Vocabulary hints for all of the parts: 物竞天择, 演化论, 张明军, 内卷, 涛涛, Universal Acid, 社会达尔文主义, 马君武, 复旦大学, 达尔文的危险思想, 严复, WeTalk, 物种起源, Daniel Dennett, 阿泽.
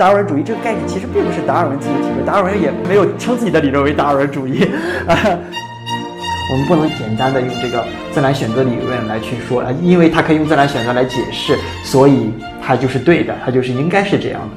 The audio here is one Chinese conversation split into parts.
达尔文主义这个概念其实并不是达尔文自己提出，达尔文也没有称自己的理论为达尔文主义我们不能简单的用这个自然选择理论来去说，因为它可以用自然选择来解释，所以它就是对的，它就是应该是这样的。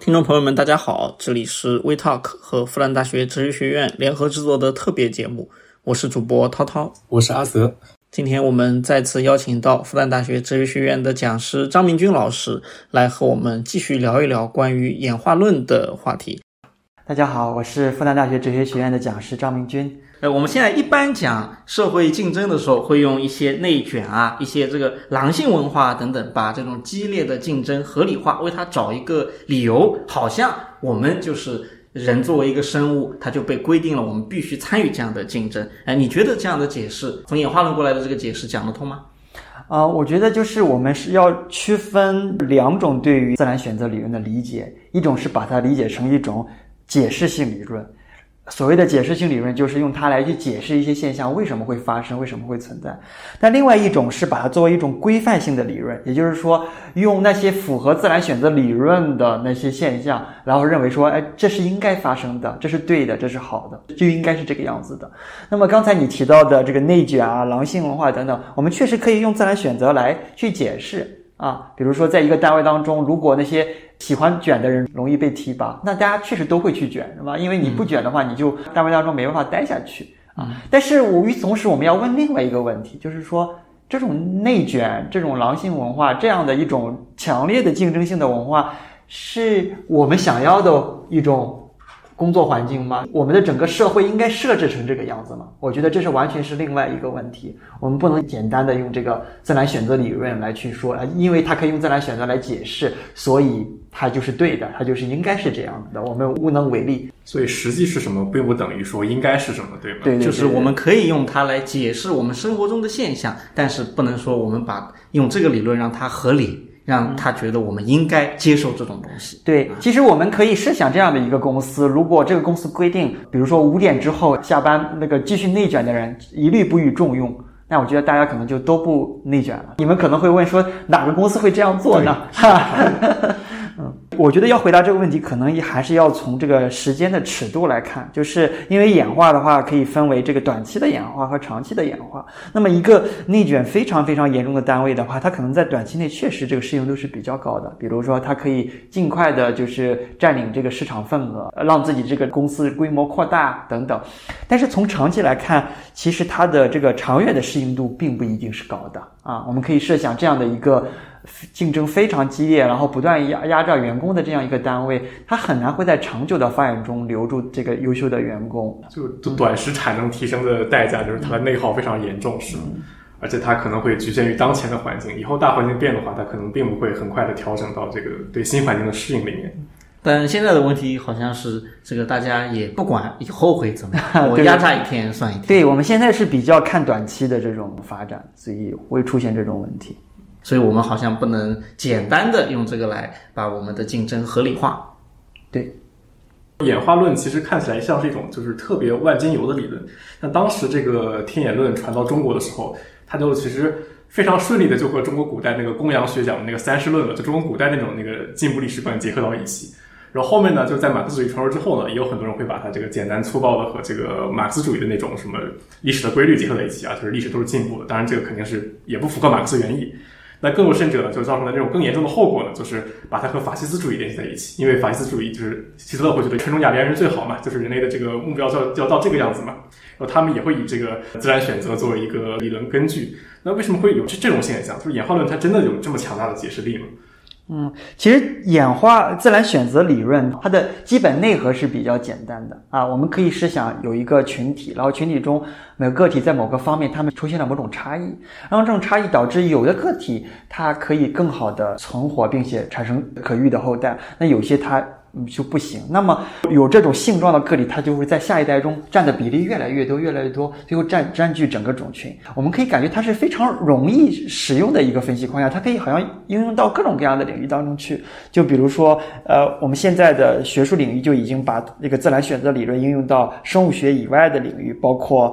听众朋友们大家好，这里是 WeTalk 和复旦大学哲学学院联合制作的特别节目，我是主播涛涛，我是阿泽。今天我们再次邀请到复旦大学哲学学院的讲师张明军老师来和我们继续聊一聊关于演化论的话题。大家好，我是复旦大学哲学学院的讲师张明军。我们现在一般讲社会竞争的时候，会用一些内卷啊，一些这个狼性文化等等，把这种激烈的竞争合理化，为它找一个理由，好像我们就是人作为一个生物，它就被规定了，我们必须参与这样的竞争。你觉得这样的解释，从演化论过来的这个解释讲得通吗？我觉得就是我们是要区分两种对于自然选择理论的理解，一种是把它理解成一种解释性理论。所谓的解释性理论就是用它来去解释一些现象为什么会发生，为什么会存在。但另外一种是把它作为一种规范性的理论，也就是说用那些符合自然选择理论的那些现象，然后认为说，哎，这是应该发生的，这是对的，这是好的，就应该是这个样子的。那么刚才你提到的这个内卷啊、狼性文化等等，我们确实可以用自然选择来去解释。比如说在一个单位当中，如果那些喜欢卷的人容易被提拔，那大家确实都会去卷，是吧？因为你不卷的话，你就单位当中没办法待下去但是与此同时，我们要问另外一个问题，就是说这种内卷、这种狼性文化，这样的一种强烈的竞争性的文化，是我们想要的一种工作环境吗？我们的整个社会应该设置成这个样子吗？我觉得这是完全是另外一个问题，我们不能简单的用这个自然选择理论来去说，因为它可以用自然选择来解释，所以它就是对的，它就是应该是这样的，我们无能为力。所以实际是什么并不等于说应该是什么，对吗？对，就是我们可以用它来解释我们生活中的现象，但是不能说我们把用这个理论让它合理，让他觉得我们应该接受这种东西。对，其实我们可以设想这样的一个公司，如果这个公司规定，比如说5点之后下班，那个继续内卷的人一律不予重用，那我觉得大家可能就都不内卷了。你们可能会问说，哪个公司会这样做呢？我觉得要回答这个问题，可能还是要从这个时间的尺度来看，就是因为演化的话可以分为这个短期的演化和长期的演化。那么一个内卷非常非常严重的单位的话，它可能在短期内确实这个适应度是比较高的，比如说它可以尽快的就是占领这个市场份额，让自己这个公司规模扩大等等。但是从长期来看，其实它的这个长远的适应度并不一定是高的我们可以设想这样的一个竞争非常激烈，然后不断压榨员工的这样一个单位，它很难会在长久的发展中留住这个优秀的员工。就短时产能提升的代价就是它的内耗非常严重，是吗？而且它可能会局限于当前的环境，以后大环境变的话，它可能并不会很快的调整到这个对新环境的适应里面。但现在的问题好像是这个大家也不管以后会怎么样，我压榨一天算一天。对，我们现在是比较看短期的这种发展，所以会出现这种问题。所以我们好像不能简单的用这个来把我们的竞争合理化。对，演化论其实看起来像是一种就是特别万金油的理论，但当时这个天演论传到中国的时候，它就其实非常顺利的就和中国古代那个公羊学讲的那个三世论了，就中国古代那种那个进步历史观结合到一起。然后后面呢，就在马克思主义传入之后呢，也有很多人会把它这个简单粗暴的和这个马克思主义的那种什么历史的规律结合在一起就是历史都是进步的，当然这个肯定是也不符合马克思原意。那更有甚者呢，就造成了这种更严重的后果呢，就是把它和法西斯主义联系在一起，因为法西斯主义就是希特勒会觉得全中雅利安人最好嘛，就是人类的这个目标要到这个样子嘛，然后他们也会以这个自然选择作为一个理论根据。那为什么会有这种现象？就是演化论它真的有这么强大的解释力吗？其实演化自然选择理论它的基本内核是比较简单的我们可以试想有一个群体，然后群体中每个个体在某个方面他们出现了某种差异，然后这种差异导致有的个体它可以更好的存活并且产生可育的后代，那有些它就不行。那么有这种性状的个体，它就会在下一代中占的比例越来越多越来越多，最后占据整个种群。我们可以感觉它是非常容易使用的一个分析框架，它可以好像应用到各种各样的领域当中去。就比如说我们现在的学术领域就已经把这个自然选择理论应用到生物学以外的领域，包括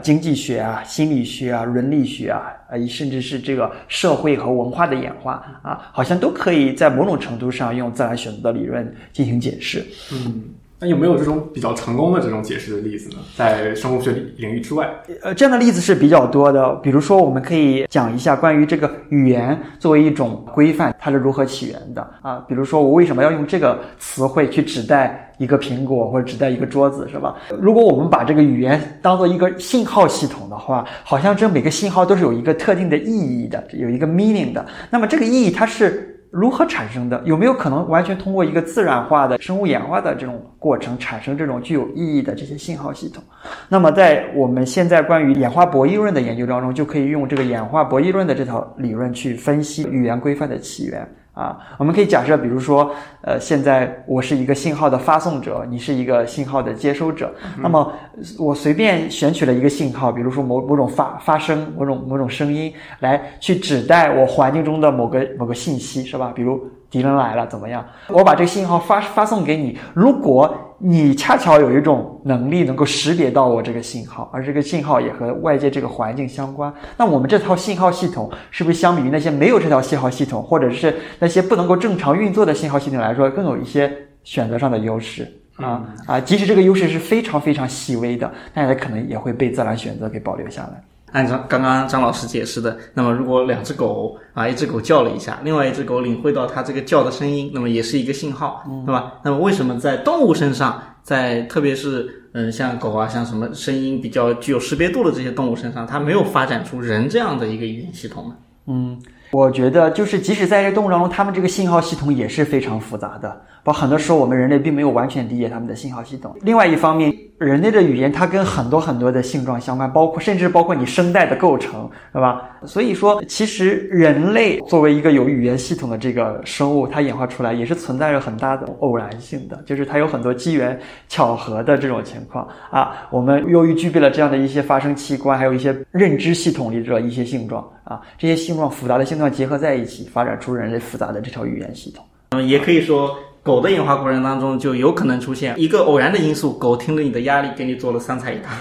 经济学啊、心理学啊、伦理学啊、甚至是这个社会和文化的演化啊，好像都可以在某种程度上用自然选择的理论进行解释。嗯，那有没有这种比较成功的这种解释的例子呢？在生物学领域之外，这样的例子是比较多的。比如说，我们可以讲一下关于这个语言作为一种规范，它是如何起源的啊？比如说，我为什么要用这个词汇去指代一个苹果或者指代一个桌子，是吧？如果我们把这个语言当作一个信号系统的话，好像这每个信号都是有一个特定的意义的，有一个 meaning 的。那么这个意义它是如何产生的？有没有可能完全通过一个自然化的生物演化的这种过程产生这种具有意义的这些信号系统？那么在我们现在关于演化博弈论的研究当中，就可以用这个演化博弈论的这套理论去分析语言规范的起源啊。我们可以假设，比如说现在我是一个信号的发送者，你是一个信号的接收者，那么我随便选取了一个信号，比如说某种发声，某种声音，来去指代我环境中的某个信息，是吧？比如敌人来了怎么样，我把这个信号发送给你，如果你恰巧有一种能力能够识别到我这个信号，而这个信号也和外界这个环境相关，那我们这套信号系统是不是相比于那些没有这套信号系统，或者是那些不能够正常运作的信号系统来说，更有一些选择上的优势啊，即使这个优势是非常非常细微的，但是它可能也会被自然选择给保留下来。按照刚刚张老师解释的，那么如果两只狗啊，一只狗叫了一下，另外一只狗领会到它这个叫的声音，那么也是一个信号，对吧？那么为什么在动物身上，在特别是像狗啊，像什么声音比较具有识别度的这些动物身上，它没有发展出人这样的一个语言系统呢？嗯，我觉得就是即使在这动物当中，他们这个信号系统也是非常复杂的，包括很多时候我们人类并没有完全理解他们的信号系统。另外一方面，人类的语言它跟很多很多的性状相关，甚至包括你声带的构成，是吧？所以说其实人类作为一个有语言系统的这个生物，它演化出来也是存在着很大的偶然性的，就是它有很多机缘巧合的这种情况啊。我们由于具备了这样的一些发声器官，还有一些认知系统里的一些性状啊，这些性状复杂的性状结合在一起，发展出人类复杂的这条语言系统。也可以说狗的演化过程当中就有可能出现一个偶然的因素，狗听了你的压力给你做了三菜一汤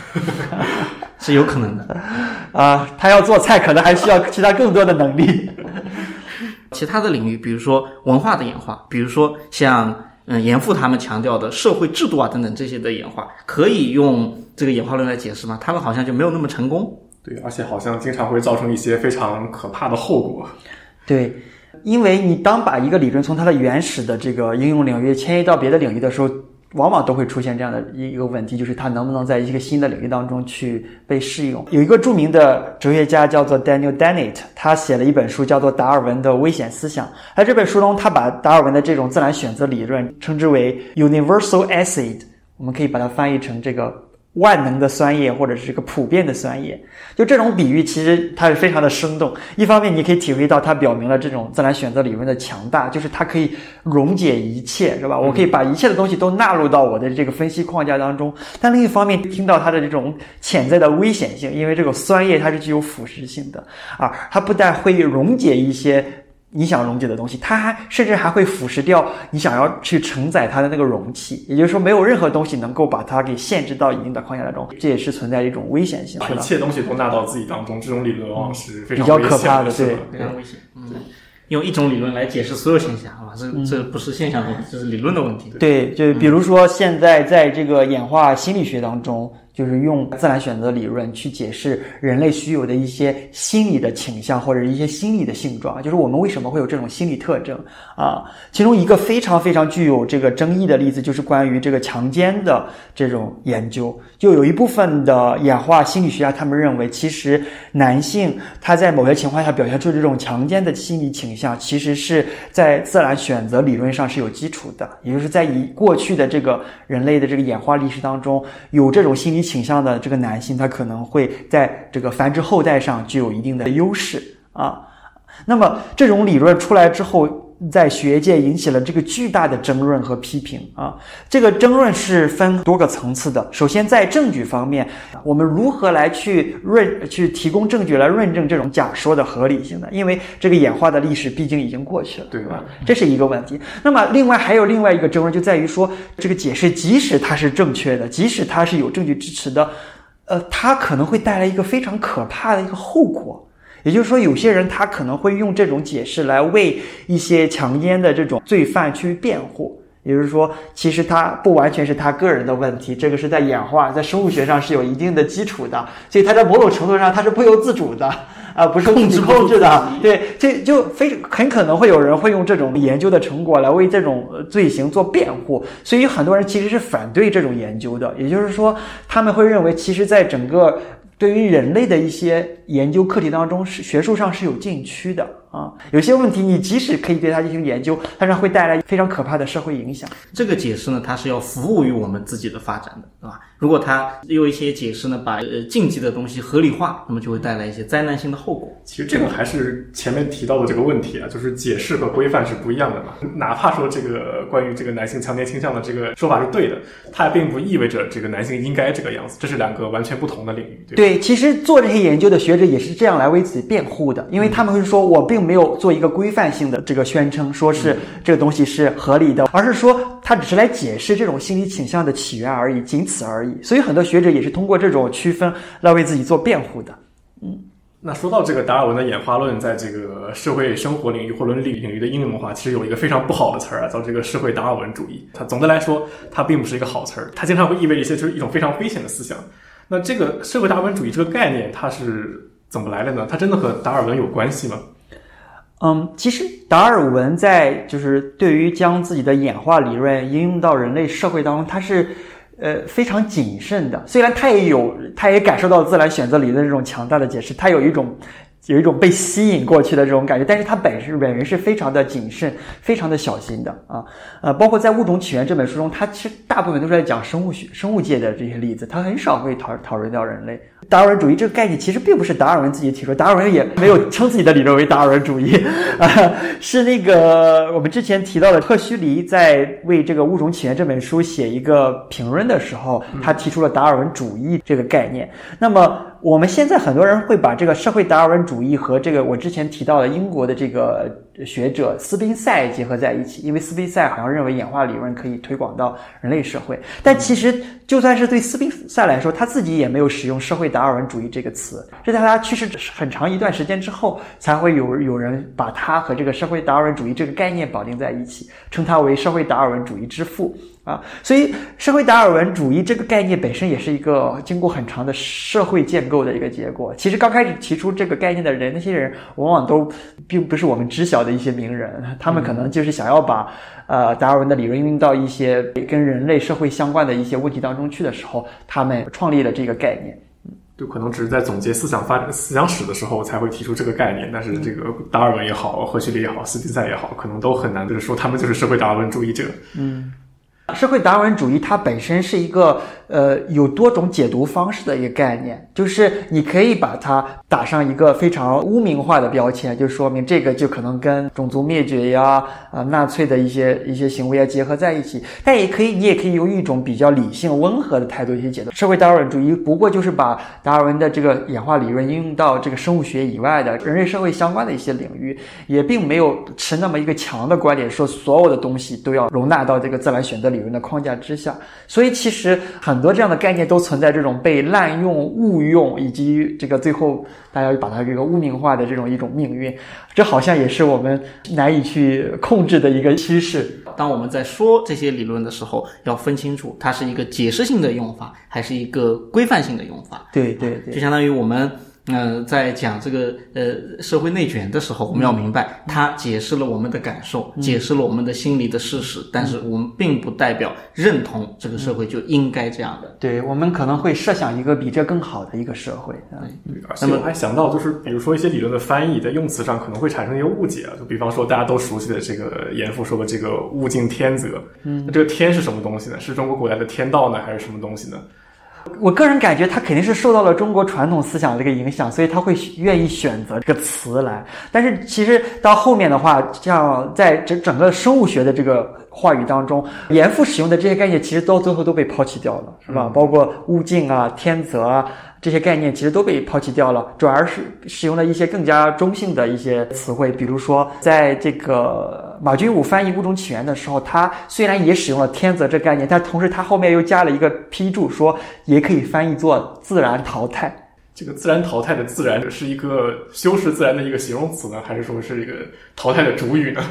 是有可能的啊，他要做菜可能还需要其他更多的能力其他的领域，比如说文化的演化，比如说像严复他们强调的社会制度啊等等这些的演化，可以用这个演化论来解释吗？他们好像就没有那么成功。对，而且好像经常会造成一些非常可怕的后果。对，因为你当把一个理论从它的原始的这个应用领域迁移到别的领域的时候，往往都会出现这样的一个问题，就是它能不能在一个新的领域当中去被适用。有一个著名的哲学家叫做 Daniel Dennett， 他写了一本书叫做《达尔文的危险思想》。在这本书中，他把达尔文的这种自然选择理论称之为 Universal Acid， 我们可以把它翻译成这个万能的酸液，或者是这个普遍的酸液。就这种比喻其实它是非常的生动，一方面你可以体会到它表明了这种自然选择理论的强大，就是它可以溶解一切，是吧？我可以把一切的东西都纳入到我的这个分析框架当中。但另一方面听到它的这种潜在的危险性，因为这个酸液它是具有腐蚀性的啊，它不但会溶解一些你想溶解的东西，它甚至还会腐蚀掉你想要去承载它的那个容器，也就是说没有任何东西能够把它给限制到一定的框架当中，这也是存在一种危险性，把一切东西都纳到自己当中，这种理论往往是非常危险的，比较可怕的。对，非常危险。对，用一种理论来解释所有现象啊，这不是现象的问题，这是理论的问题。对，就比如说现在在这个演化心理学当中，就是用自然选择理论去解释人类具有的一些心理的倾向，或者一些心理的性状，就是我们为什么会有这种心理特征啊。其中一个非常非常具有这个争议的例子，就是关于这个强奸的这种研究。就有一部分的演化心理学家，他们认为其实男性他在某些情况下表现出这种强奸的心理倾向，其实是在自然选择理论上是有基础的，也就是在以过去的这个人类的这个演化历史当中，有这种心理倾向的这个男性，他可能会在这个繁殖后代上具有一定的优势啊。那么这种理论出来之后，在学界引起了这个巨大的争论和批评啊。这个争论是分多个层次的。首先在证据方面，我们如何来去提供证据来论证这种假说的合理性呢？因为这个演化的历史毕竟已经过去了，对吧？这是一个问题。那么还有另外一个争论，就在于说这个解释即使它是正确的，即使它是有证据支持的，它可能会带来一个非常可怕的一个后果。也就是说，有些人他可能会用这种解释来为一些强奸的这种罪犯去辩护。也就是说，其实他不完全是他个人的问题，这个是在演化，在生物学上是有一定的基础的，所以他在某种程度上他是不由自主的，不是控制的。对，这就很可能会有人会用这种研究的成果来为这种罪行做辩护，所以很多人其实是反对这种研究的。也就是说，他们会认为，其实在整个对于人类的一些研究课题当中，学术上是有禁区的啊。有些问题你即使可以对它进行研究，但是会带来非常可怕的社会影响。这个解释呢，它是要服务于我们自己的发展的，对吧？如果它用一些解释呢，把禁忌的东西合理化，那么就会带来一些灾难性的后果。其实这个还是前面提到的这个问题啊，就是解释和规范是不一样的嘛。哪怕说这个关于这个男性强奸倾向的这个说法是对的，它并不意味着这个男性应该这个样子，这是两个完全不同的领域，对吧？对，其实做这些研究的学者也是这样来为自己辩护的，因为他们会说，我并没有做一个规范性的这个宣称，说是这个东西是合理的，而是说他只是来解释这种心理倾向的起源而已，仅此而已。所以很多学者也是通过这种区分来为自己做辩护的。那说到这个达尔文的演化论，在这个社会生活领域或伦理领域的应用的话，其实有一个非常不好的词儿啊，叫这个社会达尔文主义。它总的来说，它并不是一个好词儿，它经常会意味着一些就是一种非常危险的思想。那这个社会达尔文主义这个概念，它是怎么来的呢？它真的和达尔文有关系吗？其实达尔文在就是对于将自己的演化理论应用到人类社会当中，它是非常谨慎的。虽然他也感受到自然选择理论这种强大的解释，他有一种被吸引过去的这种感觉，但是他本人是非常的谨慎，非常的小心的啊。包括在《物种起源》这本书中，他其实大部分都是在讲生物界的这些例子，他很少会讨论到人类。达尔文主义这个概念其实并不是达尔文自己提出，达尔文也没有称自己的理论为达尔文主义是那个我们之前提到的赫胥黎在为这个《物种起源》这本书写一个评论的时候，他提出了达尔文主义这个概念。那么我们现在很多人会把这个社会达尔文主义和这个我之前提到的英国的这个学者斯宾塞结合在一起，因为斯宾塞好像认为演化理论可以推广到人类社会，但其实就算是对斯宾塞来说，他自己也没有使用社会达尔文主义这个词，这在他去世很长一段时间之后，才会有人把他和这个社会达尔文主义这个概念绑定在一起，称他为社会达尔文主义之父啊。所以社会达尔文主义这个概念本身也是一个经过很长的社会建构的一个结果。其实刚开始提出这个概念的人，那些人往往都并不是我们知晓的一些名人，他们可能就是想要把达尔文的理论用到一些跟人类社会相关的一些问题当中去的时候，他们创立了这个概念。就可能只是在总结思想史的时候才会提出这个概念，但是这个达尔文也好，赫胥黎也好，斯宾塞也好，可能都很难就是说他们就是社会达尔文主义者。社会达尔文主义它本身是一个有多种解读方式的一个概念，就是你可以把它打上一个非常污名化的标签，就说明这个就可能跟种族灭绝呀、纳粹的一些行为啊结合在一起，但你也可以用一种比较理性温和的态度去解读。社会达尔文主义不过就是把达尔文的这个演化理论应用到这个生物学以外的人类社会相关的一些领域，也并没有持那么一个强的观点，说所有的东西都要容纳到这个自然选择理论的框架之下。所以其实很多这样的概念都存在这种被滥用、误用，以及这个最后大家把它这个污名化的这种一种命运，这好像也是我们难以去控制的一个趋势。当我们在说这些理论的时候，要分清楚它是一个解释性的用法还是一个规范性的用法。对对对，就相当于我们在讲这个社会内卷的时候，我们要明白它解释了我们的感受，解释了我们的心理的事实，但是我们并不代表认同这个社会就应该这样的。对，我们可能会设想一个比这更好的一个社会。而且我还想到，就是比如说一些理论的翻译在用词上可能会产生一些误解啊，就比方说大家都熟悉的这个严复说的这个物竞天择，那这个天是什么东西呢？是中国古代的天道呢，还是什么东西呢？我个人感觉他肯定是受到了中国传统思想这个影响，所以他会愿意选择这个词来。但是其实到后面的话，像在整个生物学的这个话语当中，严复使用的这些概念其实到最后都被抛弃掉了，是吧？包括物竞啊、天择啊这些概念其实都被抛弃掉了，转而是使用了一些更加中性的一些词汇。比如说在这个马君武翻译《物种起源》的时候，他虽然也使用了天择这概念，但同时他后面又加了一个批注，说也可以翻译作自然淘汰。这个自然淘汰的自然是一个修饰自然的一个形容词呢，还是说是一个淘汰的主语呢？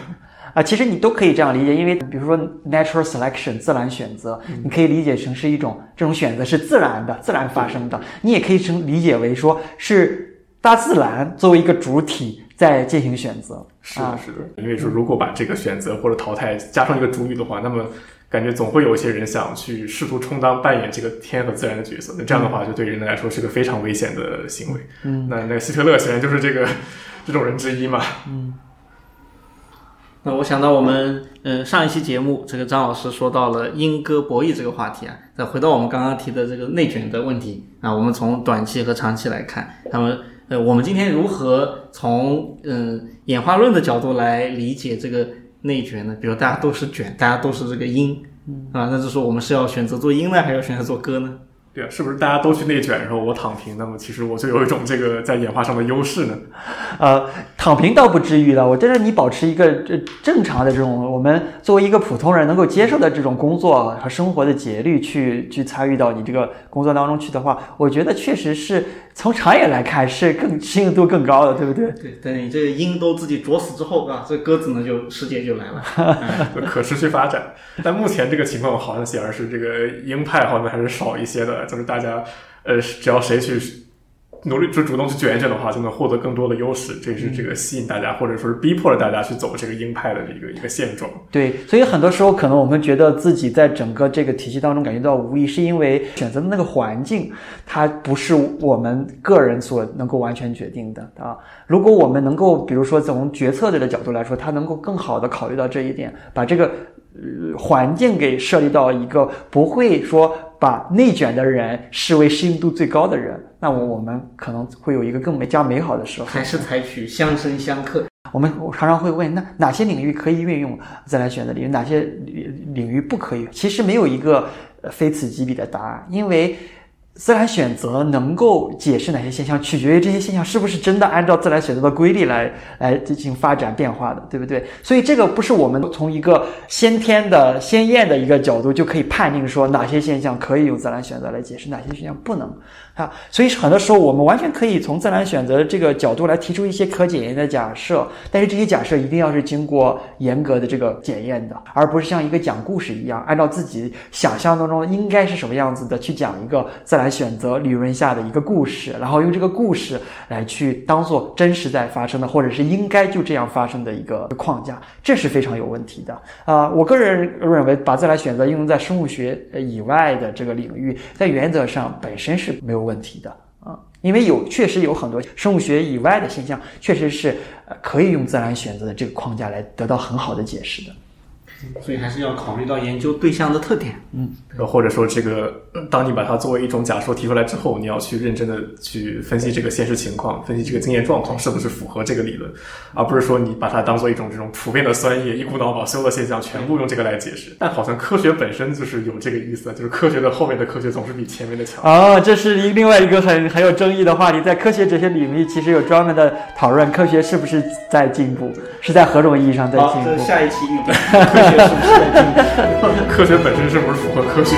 其实你都可以这样理解，因为比如说 natural selection 自然选择，你可以理解成是一种这种选择是自然的、自然发生的。你也可以理解为说是大自然作为一个主体在进行选择。是的，是的。因为说如果把这个选择或者淘汰加上一个主语的话，那么感觉总会有一些人想去试图充当扮演这个天和自然的角色。那这样的话，就对人来说是个非常危险的行为。那个希特勒显然就是这种人之一嘛。那我想到我们上一期节目，这个张老师说到了因歌博弈这个话题啊，再回到我们刚刚提的这个内卷的问题啊，我们从短期和长期来看，那么我们今天如何从演化论的角度来理解这个内卷呢？比如大家都是卷，大家都是这个因啊，那就说我们是要选择做因呢，还是要选择做歌呢？对啊，是不是大家都去内卷，然后我躺平，那么其实我就有一种这个在演化上的优势呢？躺平倒不至于了，我真是你保持一个正常的这种我们作为一个普通人能够接受的这种工作和生活的节律去参与到你这个工作当中去的话，我觉得确实是从长远来看是更适应度更高的，对不对？对，等你这个因都自己啄死之后啊，这鸽子呢就世界就来了，可持续发展。但目前这个情况好像显然是这个鹰派好像还是少一些的。就是大家，只要谁去努力，就主动去卷一卷的话，就能获得更多的优势。这是这个吸引大家，或者说是逼迫了大家去走这个鹰派的一个现状。对，所以很多时候可能我们觉得自己在整个这个体系当中感觉到无力，是因为选择的那个环境，它不是我们个人所能够完全决定的啊。如果我们能够，比如说从决策者的角度来说，他能够更好的考虑到这一点，把这个环境给设立到一个不会说把内卷的人视为适应度最高的人，那我们可能会有一个更加美好的时候。还是采取相生相克。我常常会问，那哪些领域可以运用自然选择领域，哪些领域不可以？其实没有一个非此即彼的答案，因为自然选择能够解释哪些现象，取决于这些现象是不是真的按照自然选择的规律来进行发展变化的，对不对？所以这个不是我们从一个先天的鲜艳的一个角度就可以判定说哪些现象可以用自然选择来解释，哪些现象不能啊。所以很多时候我们完全可以从自然选择这个角度来提出一些可检验的假设，但是这些假设一定要是经过严格的这个检验的，而不是像一个讲故事一样，按照自己想象当中应该是什么样子的去讲一个自然选择理论下的一个故事，然后用这个故事来去当做真实在发生的，或者是应该就这样发生的一个框架，这是非常有问题的啊！我个人认为，把自然选择应用在生物学以外的这个领域，在原则上本身是没有问题的啊，因为确实有很多生物学以外的现象，确实是可以用自然选择的这个框架来得到很好的解释的。所以还是要考虑到研究对象的特点，或者说这个，当你把它作为一种假说提出来之后，你要去认真的去分析这个现实情况，分析这个经验状况是不是符合这个理论，而不是说你把它当做一种这种普遍的酸液，一股脑把所有的现象全部用这个来解释。但好像科学本身就是有这个意思，就是科学的后面的科学总是比前面的强啊，这是另外一个很有争议的话题，在科学哲学领域其实有专门的讨论，科学是不是在进步，是在何种意义上在进步？下一期预定。科学本身是不是符合科学？